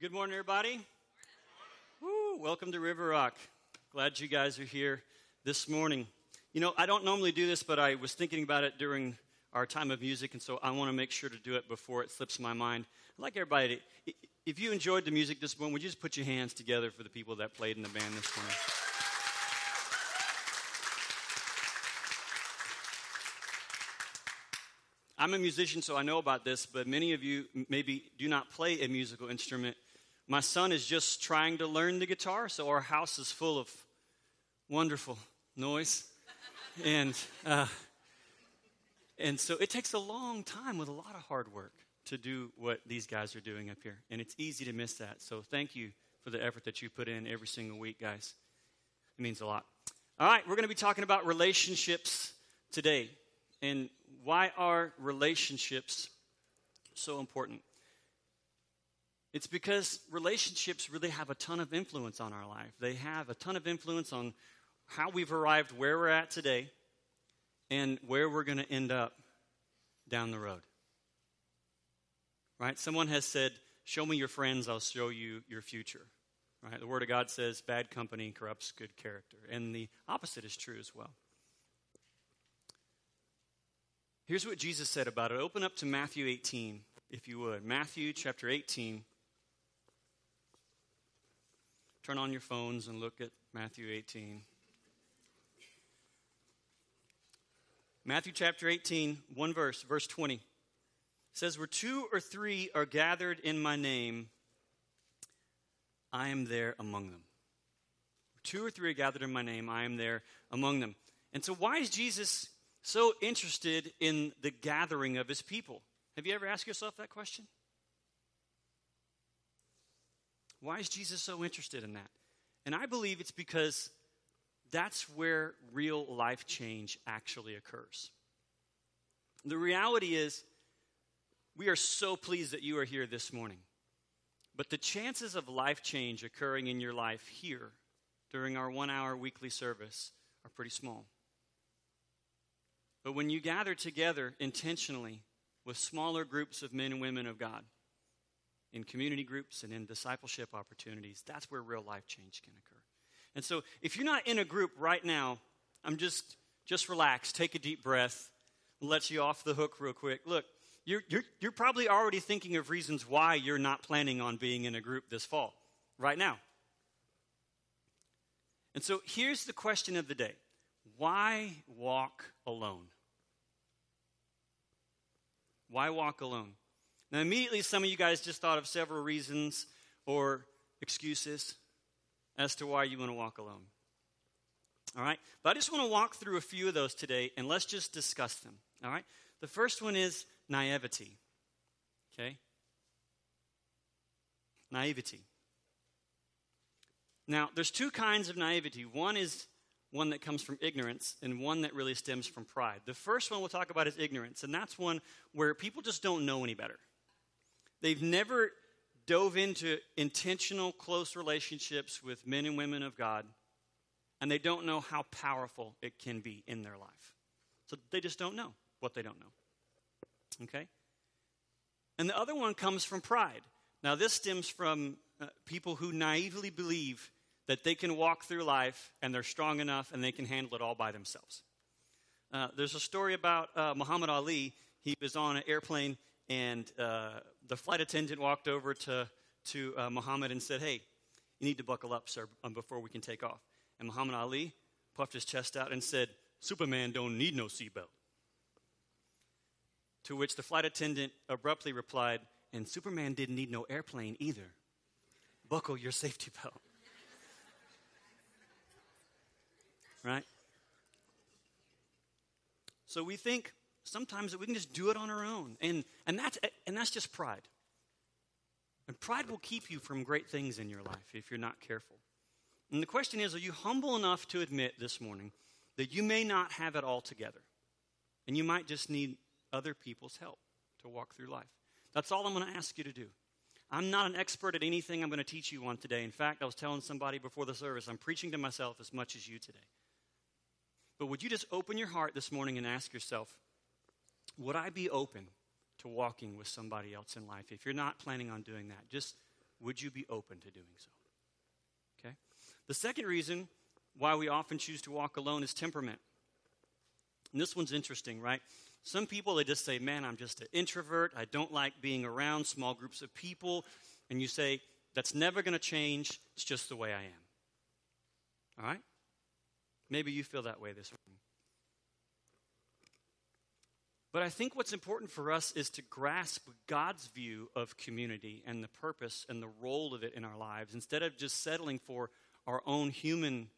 Good morning, everybody. Woo, welcome to River Rock. Glad you guys are here this morning. You know, I don't normally do this, but I was thinking about it during our time of music, and so I want to make sure to do it before it slips my mind. I'd like everybody to, if you enjoyed the music this morning, would you just put your hands together for the people that played in the band this morning? I'm a musician, so I know about this, but many of you maybe do not play a musical instrument. My son is just trying to learn the guitar, so our house is full of wonderful noise. And so it takes a long time with a lot of hard work to do what these guys are doing up here. And it's easy to miss that. So thank you for the effort that you put in every single week, guys. It means a lot. All right, we're going to be talking about relationships today. And why are relationships so important? It's because relationships really have a ton of influence on our life. They have a ton of influence on how we've arrived where we're at today and where we're going to end up down the road. Right? Someone has said, show me your friends, I'll show you your future. Right? The Word of God says, bad company corrupts good character. And the opposite is true as well. Here's what Jesus said about it. Open up to Matthew 18, if you would. Matthew chapter 18. Turn on your phones and look at Matthew 18. Matthew chapter 18, one verse, verse 20. It says, where two or three are gathered in my name, I am there among them. Where two or three are gathered in my name, I am there among them. And so why is Jesus so interested in the gathering of his people? Have you ever asked yourself that question? Why is Jesus so interested in that? And I believe it's because that's where real life change actually occurs. The reality is, we are so pleased that you are here this morning. But the chances of life change occurring in your life here during our 1 hour weekly service are pretty small. But when you gather together intentionally with smaller groups of men and women of God, in community groups and in discipleship opportunities, that's where real life change can occur. And so if you're not in a group right now, I'm just relax, take a deep breath, let you off the hook real quick. Look, you're probably already thinking of reasons why you're not planning on being in a group this fall, right now. And so here's the question of the day. Why walk alone? Why walk alone? Now, immediately, some of you guys just thought of several reasons or excuses as to why you want to walk alone. All right? But I just want to walk through a few of those today, and let's just discuss them. All right? The first one is naivety. Okay? Naivety. Now, there's two kinds of naivety. One is one that comes from ignorance, and one that really stems from pride. The first one we'll talk about is ignorance, and that's one where people just don't know any better. They've never dove into intentional, close relationships with men and women of God, and they don't know how powerful it can be in their life. So they just don't know what they don't know, okay? And the other one comes from pride. Now, this stems from people who naively believe that they can walk through life, and they're strong enough, and they can handle it all by themselves. There's a story about Muhammad Ali. He was on an airplane, and the flight attendant walked over to Muhammad and said, hey, you need to buckle up, sir, before we can take off. And Muhammad Ali puffed his chest out and said, Superman don't need no seatbelt. To which the flight attendant abruptly replied, and Superman didn't need no airplane either. Buckle your safety belt. Right? So we think sometimes that we can just do it on our own. And that's just pride. And pride will keep you from great things in your life if you're not careful. And the question is, are you humble enough to admit this morning that you may not have it all together? And you might just need other people's help to walk through life. That's all I'm going to ask you to do. I'm not an expert at anything I'm going to teach you on today. In fact, I was telling somebody before the service, I'm preaching to myself as much as you today. But would you just open your heart this morning and ask yourself, would I be open to walking with somebody else in life? If you're not planning on doing that, just would you be open to doing so? Okay? The second reason why we often choose to walk alone is temperament. And this one's interesting, right? Some people, they just say, man, I'm just an introvert. I don't like being around small groups of people. And you say, that's never going to change. It's just the way I am. All right? Maybe you feel that way this morning. But I think what's important for us is to grasp God's view of community and the purpose and the role of it in our lives instead of just settling for our own human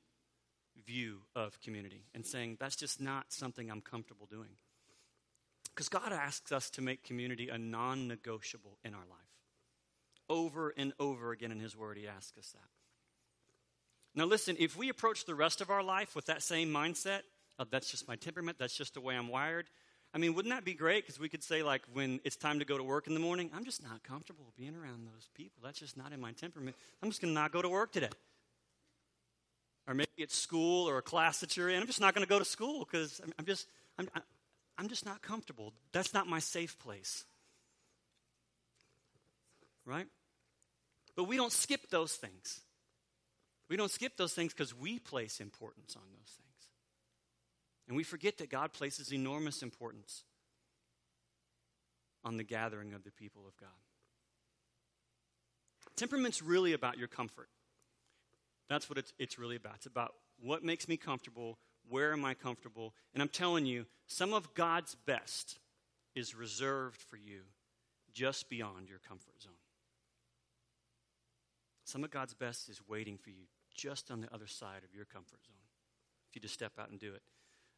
view of community and saying, that's just not something I'm comfortable doing. Because God asks us to make community a non-negotiable in our life. Over and over again in His Word, He asks us that. Now listen, if we approach the rest of our life with that same mindset, of that's just my temperament, that's just the way I'm wired, I mean, wouldn't that be great? Because we could say, like, when it's time to go to work in the morning, I'm just not comfortable being around those people. That's just not in my temperament. I'm just going to not go to work today. Or maybe it's school or a class that you're in. I'm just not going to go to school because I'm just not comfortable. That's not my safe place. Right? But we don't skip those things. We don't skip those things because we place importance on those things. And we forget that God places enormous importance on the gathering of the people of God. Temperament's really about your comfort. That's what it's really about. It's about what makes me comfortable, where am I comfortable, and I'm telling you, some of God's best is reserved for you just beyond your comfort zone. Some of God's best is waiting for you just on the other side of your comfort zone if you just step out and do it.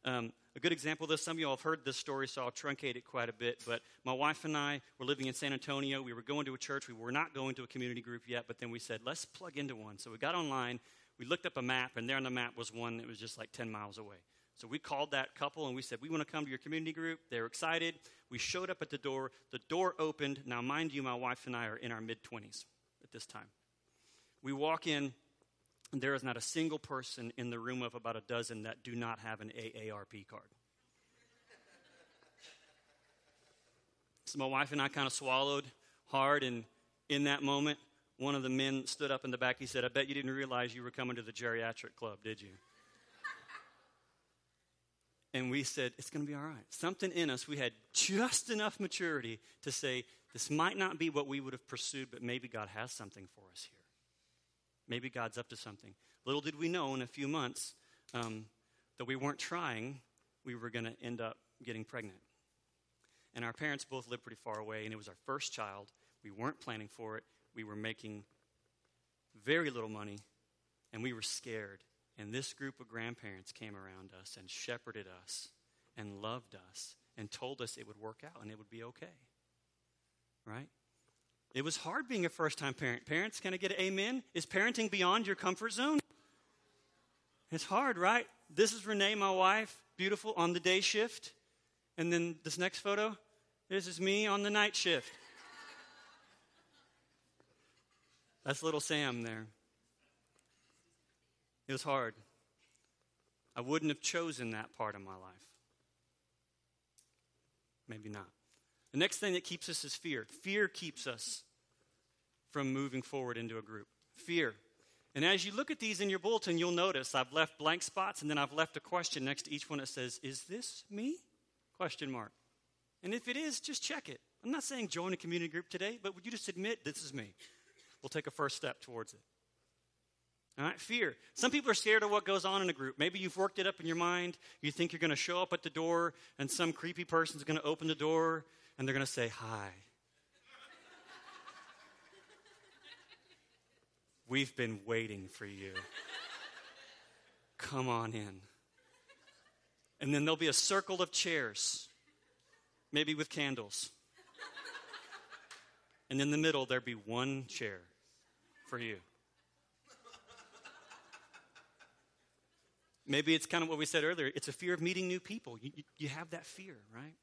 A good example of this, some of you all have heard this story, so I'll truncate it quite a bit, but my wife and I were living in San Antonio. We were going to a church. We were not going to a community group yet, but then we said, let's plug into one. So we got online, we looked up a map, and there on the map was one that was just like 10 miles away. So we called that couple, and we said, we want to come to your community group. They were excited. We showed up at the door. The door opened. Now, mind you, my wife and I are in our mid-20s at this time. We walk in. There is not a single person in the room of about a dozen that do not have an AARP card. So my wife and I kind of swallowed hard, and in that moment, one of the men stood up in the back. He said, I bet you didn't realize you were coming to the geriatric club, did you? And we said, it's going to be all right. Something in us, we had just enough maturity to say, this might not be what we would have pursued, but maybe God has something for us here. Maybe God's up to something. Little did we know in a few months that we weren't trying, we were going to end up getting pregnant. And our parents both lived pretty far away, and it was our first child. We weren't planning for it. We were making very little money, and we were scared. And this group of grandparents came around us and shepherded us and loved us and told us it would work out and it would be okay, right? It was hard being a first-time parent. Parents, can I get an amen? Is parenting beyond your comfort zone? It's hard, right? This is Renee, my wife, beautiful, on the day shift. And then this next photo, this is me on the night shift. That's little Sam there. It was hard. I wouldn't have chosen that part of my life. Maybe not. The next thing that keeps us is fear. Fear keeps us from moving forward into a group. Fear. And as you look at these in your bulletin, you'll notice I've left blank spots, and then I've left a question next to each one that says, is this me? Question mark. And if it is, just check it. I'm not saying join a community group today, but would you just admit this is me? We'll take a first step towards it. All right, fear. Some people are scared of what goes on in a group. Maybe you've worked it up in your mind. You think you're going to show up at the door, and some creepy person's going to open the door, and they're going to say, hi. We've been waiting for you. Come on in. And then there'll be a circle of chairs, maybe with candles. And in the middle, there'll be one chair for you. Maybe it's kind of what we said earlier. It's a fear of meeting new people. You have that fear, right?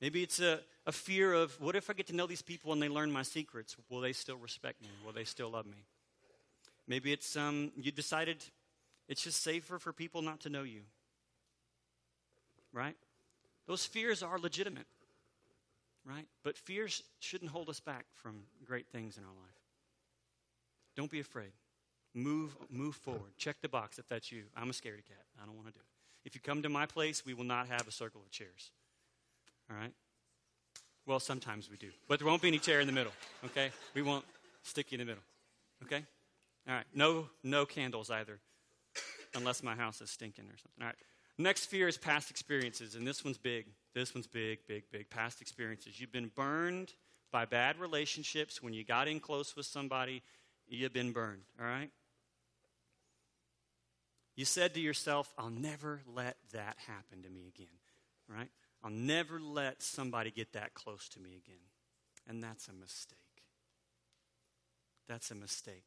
Maybe it's a fear of, what if I get to know these people and they learn my secrets? Will they still respect me? Will they still love me? Maybe it's you decided it's just safer for people not to know you, right? Those fears are legitimate, right? But fears shouldn't hold us back from great things in our life. Don't be afraid. Move forward. Check the box if that's you. I'm a scaredy cat. I don't want to do it. If you come to my place, we will not have a circle of chairs. All right? Well, sometimes we do. But there won't be any chair in the middle, okay? We won't stick you in the middle, okay? All right. No candles either, unless my house is stinking or something. All right. Next fear is past experiences, and this one's big. This one's big. Past experiences. You've been burned by bad relationships. When you got in close with somebody, you've been burned, all right? You said to yourself, I'll never let that happen to me again, right? I'll never let somebody get that close to me again. And that's a mistake. That's a mistake.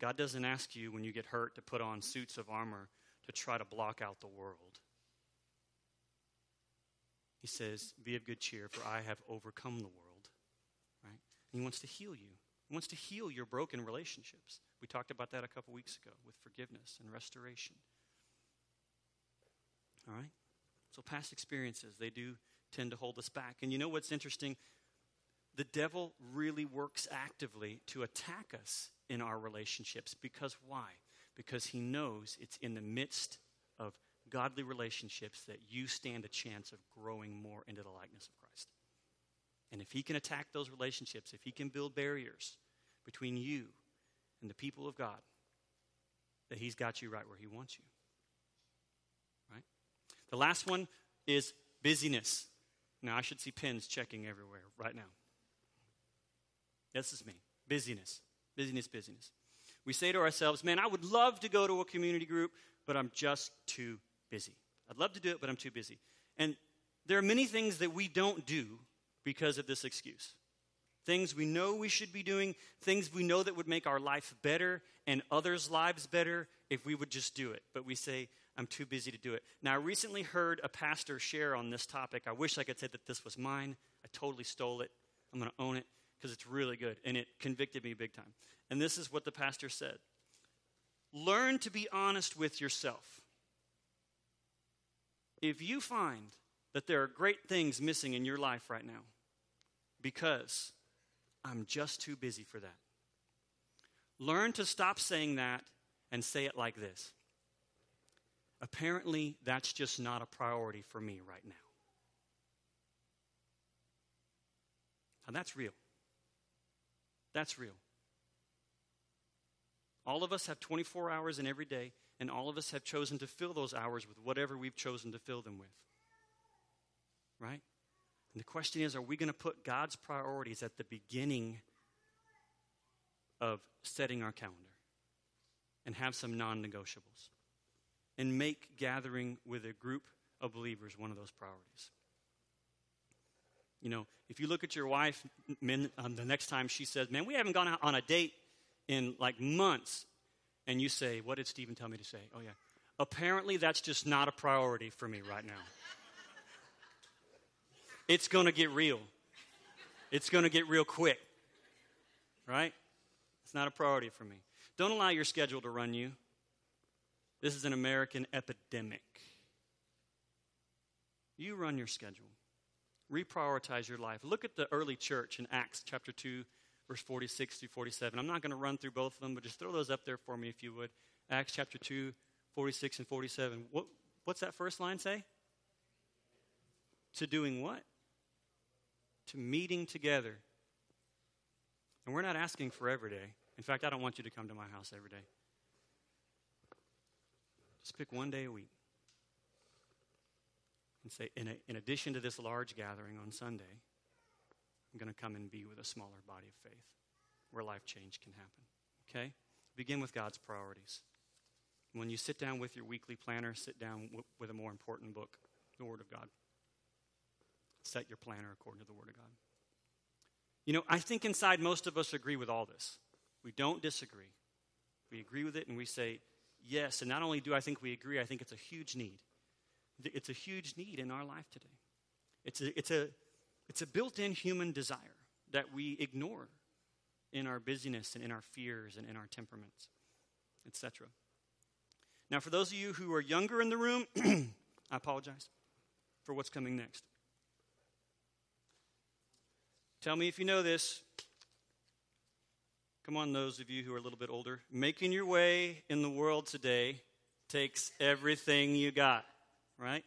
God doesn't ask you when you get hurt to put on suits of armor to try to block out the world. He says, be of good cheer, for I have overcome the world, right? And he wants to heal you. He wants to heal your broken relationships. We talked about that a couple weeks ago with forgiveness and restoration. All right? So past experiences, they do tend to hold us back. And you know what's interesting? The devil really works actively to attack us in our relationships. Because why? Because he knows it's in the midst of godly relationships that you stand a chance of growing more into the likeness of Christ. And if he can attack those relationships, if he can build barriers between you and the people of God, that he's got you right where he wants you. Right? The last one is busyness. Now, I should see pens checking everywhere right now. This is me. Busyness. We say to ourselves, man, I would love to go to a community group, but I'm just too busy. I'd love to do it, but I'm too busy. And there are many things that we don't do because of this excuse. Things we know we should be doing, things we know that would make our life better and others' lives better if we would just do it. But we say, I'm too busy to do it. Now, I recently heard a pastor share on this topic. I wish I could say that this was mine. I totally stole it. I'm going to own it because it's really good, and it convicted me big time. And this is what the pastor said. Learn to be honest with yourself. If you find that there are great things missing in your life right now because I'm just too busy for that, learn to stop saying that and say it like this. Apparently, that's just not a priority for me right now. Now, that's real. That's real. All of us have 24 hours in every day, and all of us have chosen to fill those hours with whatever we've chosen to fill them with. Right? And the question is, are we going to put God's priorities at the beginning of setting our calendar and have some non-negotiables and make gathering with a group of believers one of those priorities? You know, if you look at your wife, men, the next time she says, man, we haven't gone out on a date in like months, and you say, what did Stephen tell me to say? Oh, yeah. Apparently, that's just not a priority for me right now. It's going to get real. It's going to get real quick, right? It's not a priority for me. Don't allow your schedule to run you. This is an American epidemic. You run your schedule. Reprioritize your life. Look at the early church in Acts chapter 2, verse 46 through 47. I'm not going to run through both of them, but just throw those up there for me if you would. Acts chapter 2, 46 and 47. What's that first line say? To doing what? To meeting together. And we're not asking for every day. In fact, I don't want you to come to my house every day. Just pick one day a week and say, in addition to this large gathering on Sunday, I'm going to come and be with a smaller body of faith where life change can happen. Okay? Begin with God's priorities. When you sit down with your weekly planner, sit down with a more important book, the Word of God. Set your planner according to the Word of God. You know, I think inside most of us agree with all this. We don't disagree. We agree with it and we say, yes, and not only do I think we agree, I think it's a huge need. It's a huge need in our life today. It's a built-in human desire that we ignore in our busyness and in our fears and in our temperaments, etc. Now, for those of you who are younger in the room, I apologize for what's coming next. Tell me if you know this. Come on, those of you who are a little bit older. Making your way in the world today takes everything you got, right?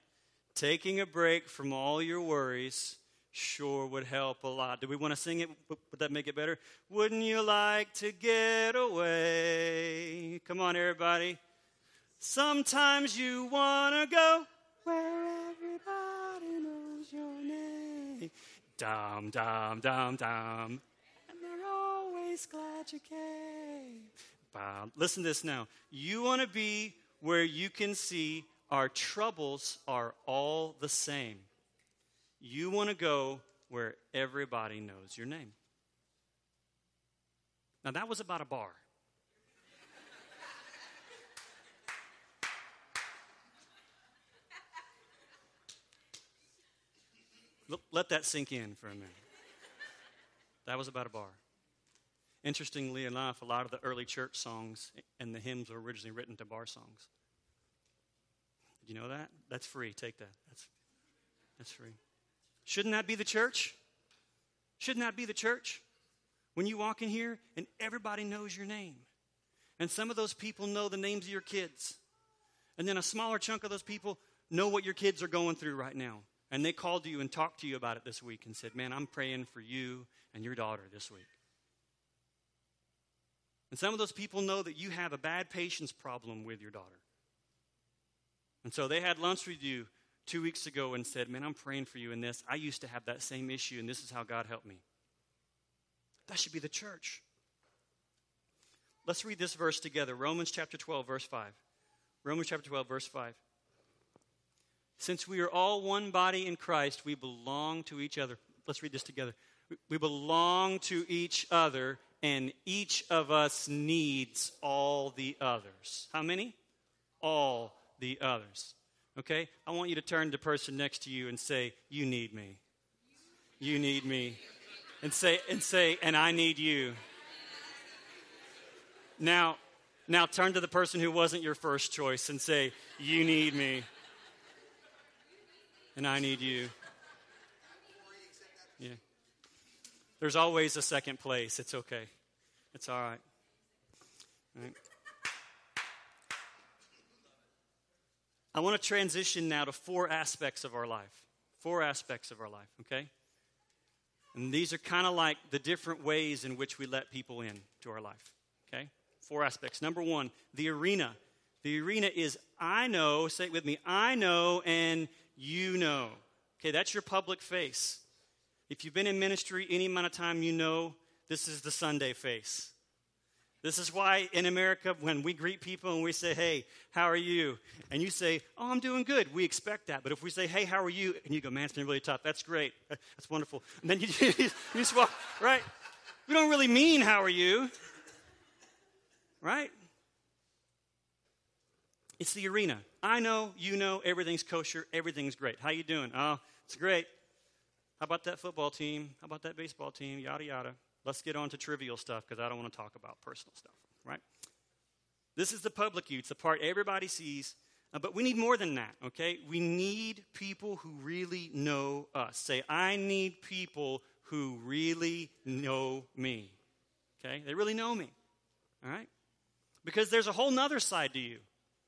Taking a break from all your worries sure would help a lot. Do we want to sing it? Would that make it better? Wouldn't you like to get away? Come on, everybody. Sometimes you want to go where everybody knows your name. Dum, dum, dum, dum. And they're always glad you came. Bob, listen to this now. You want to be where you can see our troubles are all the same. You want to go where everybody knows your name. Now, that was about a bar. Let that sink in for a minute. That was about a bar. Interestingly enough, a lot of the early church songs and the hymns were originally written to bar songs. Did you know that? That's free. Take that. That's free. Shouldn't that be the church? Shouldn't that be the church? When you walk in here and everybody knows your name. And some of those people know the names of your kids. And then a smaller chunk of those people know what your kids are going through right now. And they called you and talked to you about it this week and said, man, I'm praying for you and your daughter this week. And some of those people know that you have a bad patience problem with your daughter. And so they had lunch with you 2 weeks ago and said, man, I'm praying for you in this. I used to have that same issue, and this is how God helped me. That should be the church. Let's read this verse together. Romans chapter 12, verse 5. Romans chapter 12, verse 5. Since we are all one body in Christ, we belong to each other. Let's read this together. We belong to each other, and each of us needs all the others. How many? All the others. Okay, I want you to turn to the person next to you and say, you need me. You need me. And say, and I need you. Now turn to the person who wasn't your first choice and say, you need me. And I need you. Yeah. There's always a second place. It's okay. It's all right. All right. I want to transition now to four aspects of our life. Four aspects of our life, okay? And these are kind of like the different ways in which we let people in to our life, okay? Four aspects. Number one, the arena. The arena is I know, say it with me, I know and you know. Okay, that's your public face. If you've been in ministry any amount of time, you know this is the Sunday face. This is why in America, when we greet people and we say, hey, how are you? And you say, oh, I'm doing good. We expect that. But if we say, hey, how are you? And you go, man, it's been really tough. That's great. That's wonderful. And then you just walk, right? We don't really mean how are you, right? It's the arena. I know, you know, everything's kosher. Everything's great. How you doing? Oh, it's great. How about that football team? How about that baseball team? Yada, yada. Let's get on to trivial stuff because I don't want to talk about personal stuff, right? This is the public you. It's the part everybody sees, but we need more than that, okay? We need people who really know us. Say, I need people who really know me, okay? They really know me, all right? Because there's a whole nother side to you,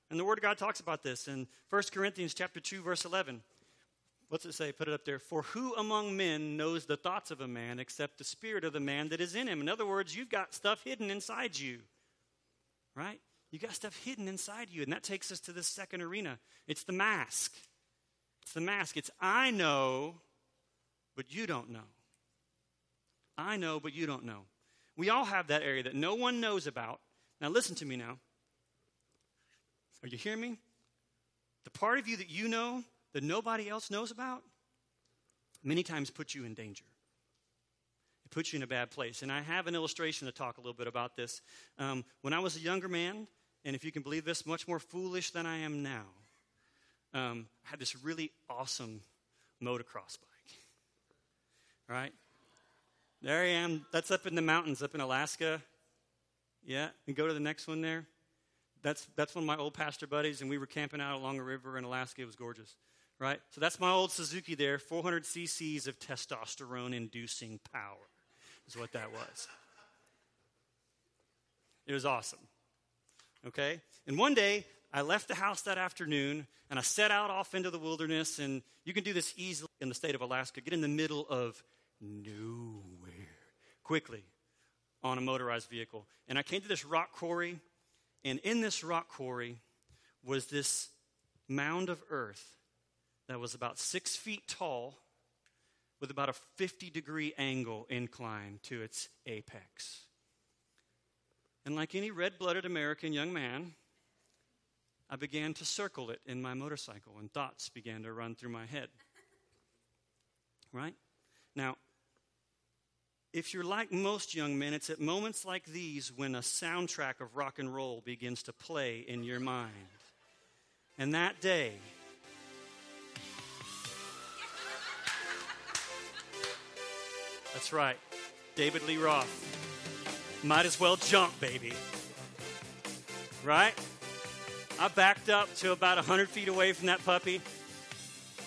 and the Word of God talks about this in 1 Corinthians chapter 2, verse 11. What's it say? Put it up there. For who among men knows the thoughts of a man except the spirit of the man that is in him? In other words, you've got stuff hidden inside you, right? You got stuff hidden inside you, and that takes us to this second arena. It's the mask. It's the mask. It's I know, but you don't know. I know, but you don't know. We all have that area that no one knows about. Now listen to me now. Are you hearing me? The part of you that you know that nobody else knows about, many times puts you in danger. It puts you in a bad place. And I have an illustration to talk a little bit about this. When I was a younger man, and if you can believe this, much more foolish than I am now, I had this really awesome motocross bike. All right? There I am. That's up in the mountains, up in Alaska. Yeah, and go to the next one there. That's one of my old pastor buddies, and we were camping out along a river in Alaska. It was gorgeous. Right? So that's my old Suzuki there, 400 cc's of testosterone-inducing power is what that was. It was awesome. Okay? And one day, I left the house that afternoon, and I set out off into the wilderness, and you can do this easily in the state of Alaska. Get in the middle of nowhere quickly on a motorized vehicle. And I came to this rock quarry, and in this rock quarry was this mound of earth that was about 6 feet tall with about a 50-degree angle incline to its apex. And like any red-blooded American young man, I began to circle it in my motorcycle, and thoughts began to run through my head. Right? Now, if you're like most young men, it's at moments like these when a soundtrack of rock and roll begins to play in your mind. And that day, that's right, David Lee Roth, might as well jump, baby. Right? I backed up to about 100 feet away from that puppy,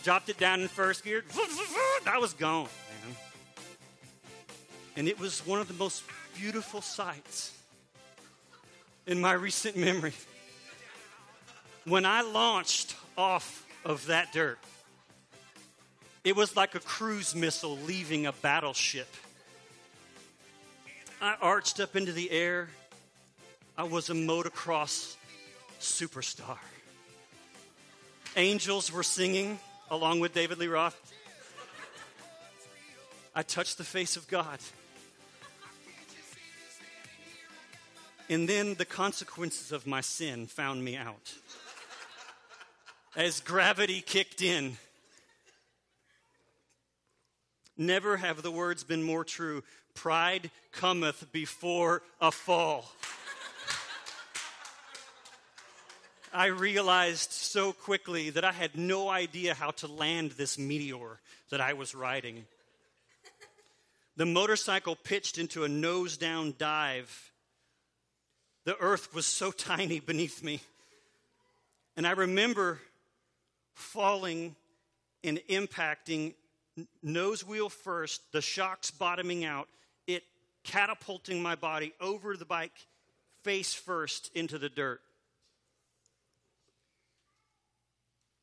dropped it down in first gear. I was gone, man. And it was one of the most beautiful sights in my recent memory. When I launched off of that dirt, it was like a cruise missile leaving a battleship. I arched up into the air. I was a motocross superstar. Angels were singing along with David Lee Roth. I touched the face of God. And then the consequences of my sin found me out. As gravity kicked in. Never have the words been more true. Pride cometh before a fall. I realized so quickly that I had no idea how to land this meteor that I was riding. The motorcycle pitched into a nose-down dive. The earth was so tiny beneath me. And I remember falling and impacting nose wheel first, the shocks bottoming out, it catapulting my body over the bike face first into the dirt.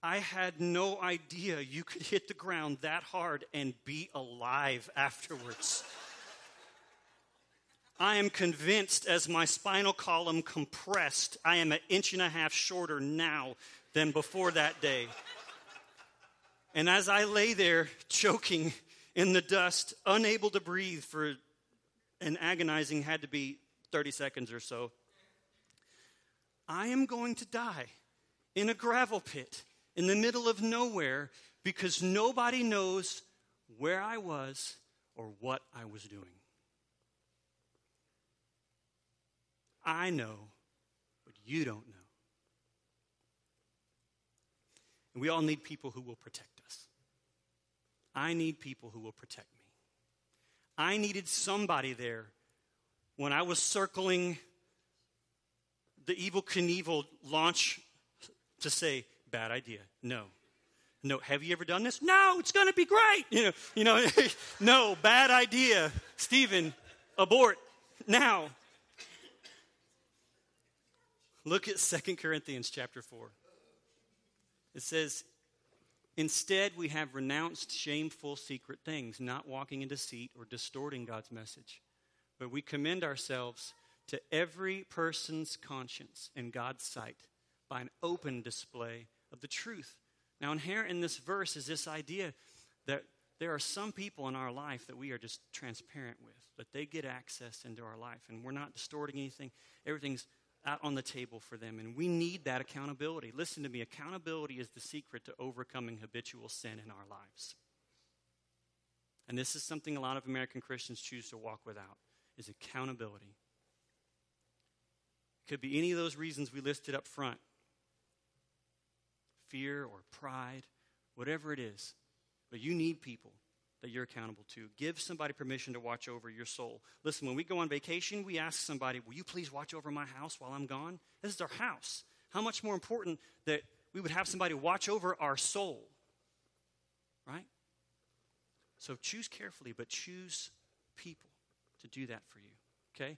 I had no idea you could hit the ground that hard and be alive afterwards. I am convinced as my spinal column compressed, I am 1.5 inches shorter now than before that day. And as I lay there choking in the dust, unable to breathe for an agonizing, had to be 30 seconds or so, I am going to die in a gravel pit in the middle of nowhere because nobody knows where I was or what I was doing. I know, but you don't know. And we all need people who will protect us. I need people who will protect me. I needed somebody there when I was circling the Evel Knievel launch to say, bad idea, no. No, have you ever done this? No, it's going to be great. You know, no, bad idea. Stephen, abort now. Look at 2 Corinthians chapter 4. It says, instead we have renounced shameful secret things, not walking in deceit or distorting God's message. But we commend ourselves to every person's conscience in God's sight by an open display of the truth. Now, inherent in this verse is this idea that there are some people in our life that we are just transparent with, that they get access into our life, and we're not distorting anything. Everything's out on the table for them, and we need that accountability. Listen to me, accountability is the secret to overcoming habitual sin in our lives. And this is something a lot of American Christians choose to walk without, is accountability. Could be any of those reasons we listed up front. Fear or pride, whatever it is. But you need people that you're accountable to. Give somebody permission to watch over your soul. Listen, when we go on vacation, we ask somebody, will you please watch over my house while I'm gone? This is our house. How much more important that we would have somebody watch over our soul, right? So choose carefully, but choose people to do that for you, okay?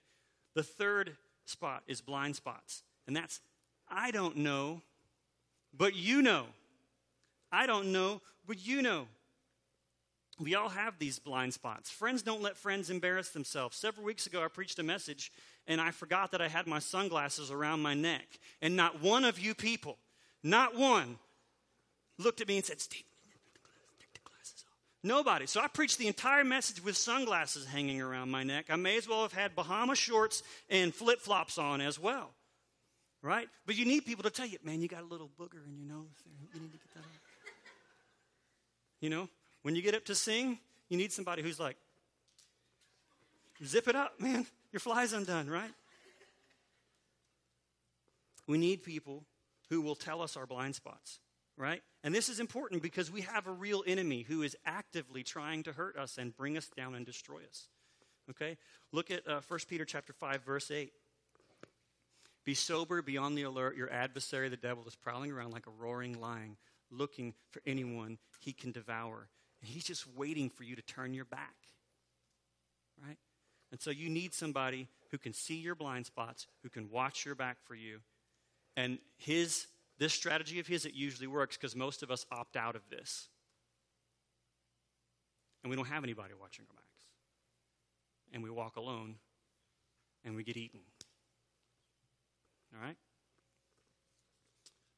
The third spot is blind spots. And that's, I don't know, but you know. I don't know, but you know. We all have these blind spots. Friends don't let friends embarrass themselves. Several weeks ago, I preached a message, and I forgot that I had my sunglasses around my neck. And not one of you people, not one, looked at me and said, Steve, take the glasses off. Nobody. So I preached the entire message with sunglasses hanging around my neck. I may as well have had Bahama shorts and flip-flops on as well, right? But you need people to tell you, man, you got a little booger in your nose there. You need to get that off. You know? When you get up to sing, you need somebody who's like, zip it up, man. Your fly's undone, right? We need people who will tell us our blind spots, right? And this is important because we have a real enemy who is actively trying to hurt us and bring us down and destroy us, okay? Look at 1 Peter chapter 5, verse 8. Be sober, be on the alert. Your adversary, the devil, is prowling around like a roaring lion, looking for anyone he can devour. He's just waiting for you to turn your back, right? And so you need somebody who can see your blind spots, who can watch your back for you. And this strategy of his, it usually works because most of us opt out of this. And we don't have anybody watching our backs. And we walk alone, and we get eaten. All right?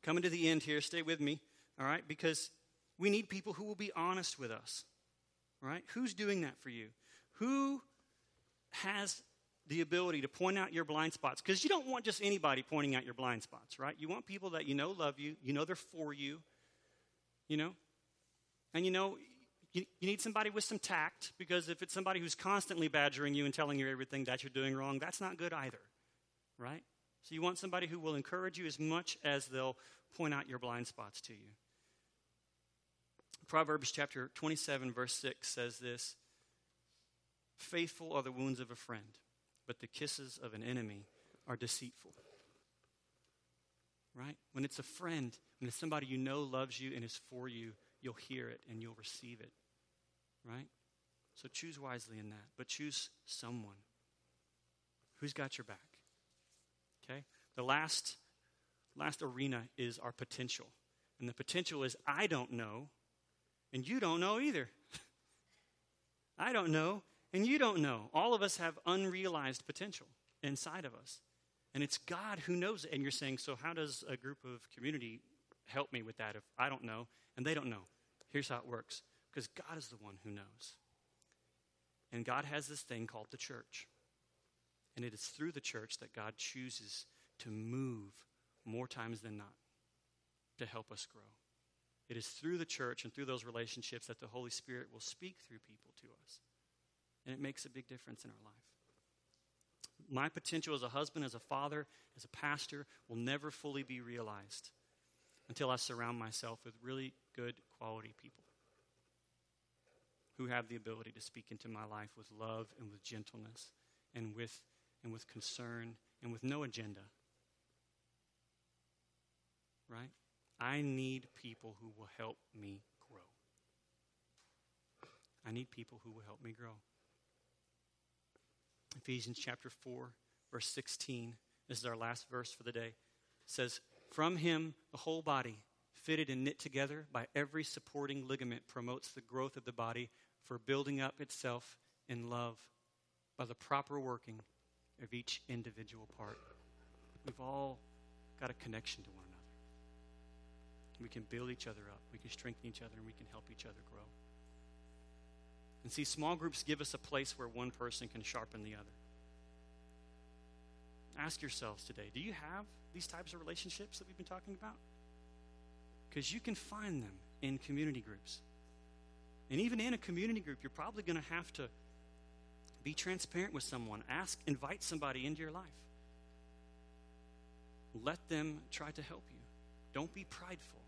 Coming to the end here, stay with me, all right? Because we need people who will be honest with us, right? Who's doing that for you? Who has the ability to point out your blind spots? Because you don't want just anybody pointing out your blind spots, right? You want people that you know love you, you know they're for you, you know? And you know, you need somebody with some tact, because if it's somebody who's constantly badgering you and telling you everything that you're doing wrong, that's not good either, right? So you want somebody who will encourage you as much as they'll point out your blind spots to you. Proverbs chapter 27, verse 6 says this: faithful are the wounds of a friend, but the kisses of an enemy are deceitful. Right? When it's a friend, when it's somebody you know loves you and is for you, you'll hear it and you'll receive it. Right? So choose wisely in that, but choose someone who's got your back. Okay? The last arena is our potential. And the potential is, I don't know. And you don't know either. I don't know, and you don't know. All of us have unrealized potential inside of us. And it's God who knows it. And you're saying, so how does a group of community help me with that if I don't know and they don't know? Here's how it works. Because God is the one who knows. And God has this thing called the church. And it is through the church that God chooses to move more times than not to help us grow. It is through the church and through those relationships that the Holy Spirit will speak through people to us. And it makes a big difference in our life. My potential as a husband, as a father, as a pastor will never fully be realized until I surround myself with really good quality people who have the ability to speak into my life with love and with gentleness and with concern and with no agenda. Right? I need people who will help me grow. I need people who will help me grow. Ephesians chapter 4, verse 16. This is our last verse for the day. It says, from him the whole body, fitted and knit together by every supporting ligament, promotes the growth of the body for building up itself in love by the proper working of each individual part. We've all got a connection to one another. We can build each other up. We can strengthen each other, and we can help each other grow. And see, small groups give us a place where one person can sharpen the other. Ask yourselves today, do you have these types of relationships that we've been talking about? Because you can find them in community groups. And even in a community group, you're probably going to have to be transparent with someone. Invite somebody into your life. Let them try to help you. Don't be prideful.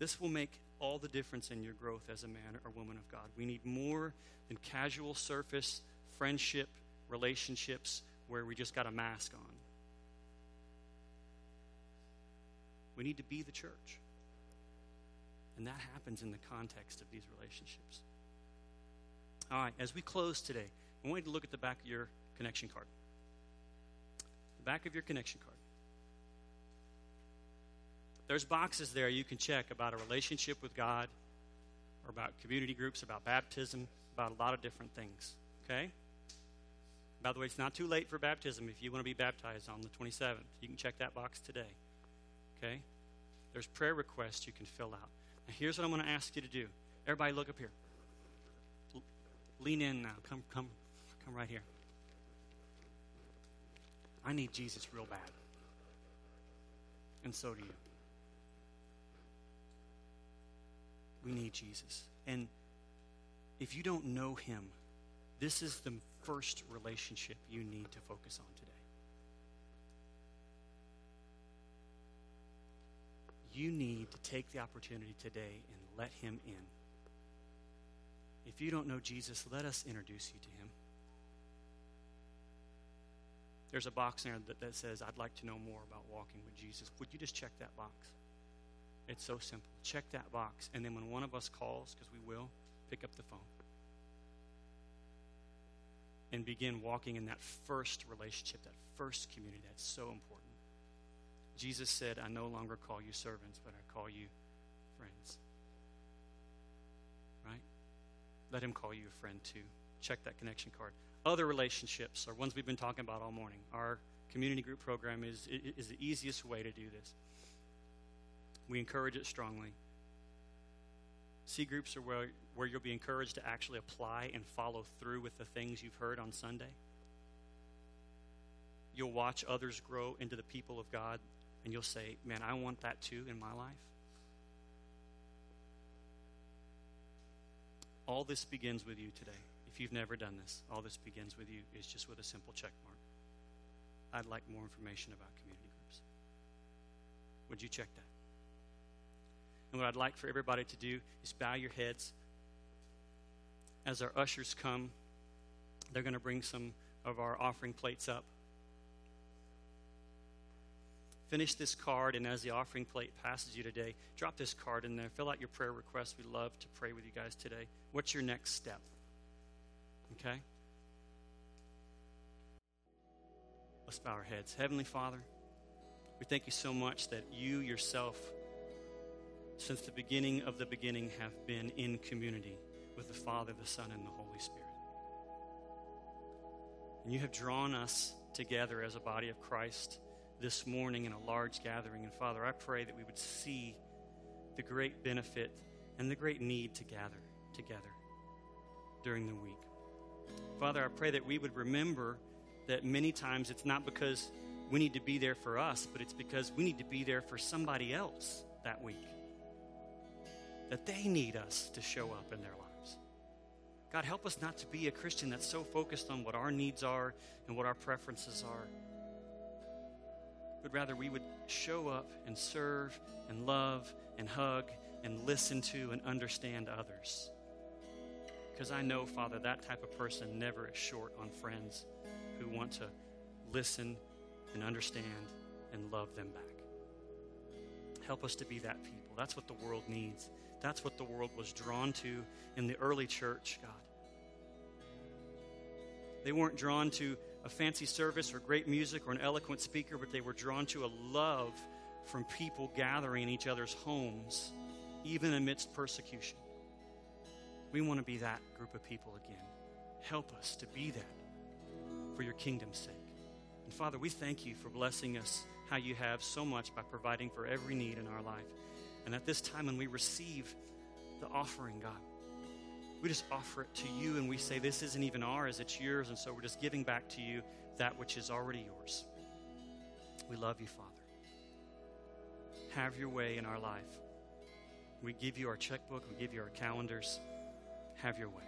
This will make all the difference in your growth as a man or woman of God. We need more than casual surface friendship relationships where we just got a mask on. We need to be the church. And that happens in the context of these relationships. All right, as we close today, I want you to look at the back of your connection card. The back of your connection card. There's boxes there you can check about a relationship with God, or about community groups, about baptism, about a lot of different things, okay? By the way, it's not too late for baptism. If you want to be baptized on the 27th, you can check that box today, okay? There's prayer requests you can fill out. Now, here's what I'm going to ask you to do. Everybody look up here. Lean in now. Come right here. I need Jesus real bad. And so do you. We need Jesus. And if you don't know him, this is the first relationship you need to focus on today. You need to take the opportunity today and let him in. If you don't know Jesus, let us introduce you to him. There's a box there that says, I'd like to know more about walking with Jesus. Would you just check that box? It's so simple. Check that box. And then when one of us calls, because we will, pick up the phone. And begin walking in that first relationship, that first community. That's so important. Jesus said, I no longer call you servants, but I call you friends. Right? Let him call you a friend too. Check that connection card. Other relationships are ones we've been talking about all morning. Our community group program is the easiest way to do this. We encourage it strongly. C groups are where you'll be encouraged to actually apply and follow through with the things you've heard on Sunday. You'll watch others grow into the people of God, and you'll say, man, I want that too in my life. All this begins with you today. If you've never done this, all this begins with you is just with a simple check mark. I'd like more information about community groups. Would you check that? And what I'd like for everybody to do is bow your heads. As our ushers come, they're going to bring some of our offering plates up. Finish this card, and as the offering plate passes you today, drop this card in there. Fill out your prayer request. We love to pray with you guys today. What's your next step? Okay? Let's bow our heads. Heavenly Father, we thank you so much that you yourself, since the beginning of the beginning, have been in community with the Father, the Son, and the Holy Spirit. And you have drawn us together as a body of Christ this morning in a large gathering. And Father, I pray that we would see the great benefit and the great need to gather together during the week. Father, I pray that we would remember that many times it's not because we need to be there for us, but it's because we need to be there for somebody else that week. That they need us to show up in their lives. God, help us not to be a Christian that's so focused on what our needs are and what our preferences are, but rather we would show up and serve and love and hug and listen to and understand others. Because I know, Father, that type of person never is short on friends who want to listen and understand and love them back. Help us to be that people. That's what the world needs. That's what the world was drawn to in the early church, God. They weren't drawn to a fancy service or great music or an eloquent speaker, but they were drawn to a love from people gathering in each other's homes, even amidst persecution. We want to be that group of people again. Help us to be that for your kingdom's sake. And Father, we thank you for blessing us how you have so much by providing for every need in our life. And at this time when we receive the offering, God, we just offer it to you and we say this isn't even ours, it's yours. And so we're just giving back to you that which is already yours. We love you, Father. Have your way in our life. We give you our checkbook. We give you our calendars. Have your way.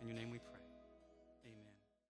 In your name we pray.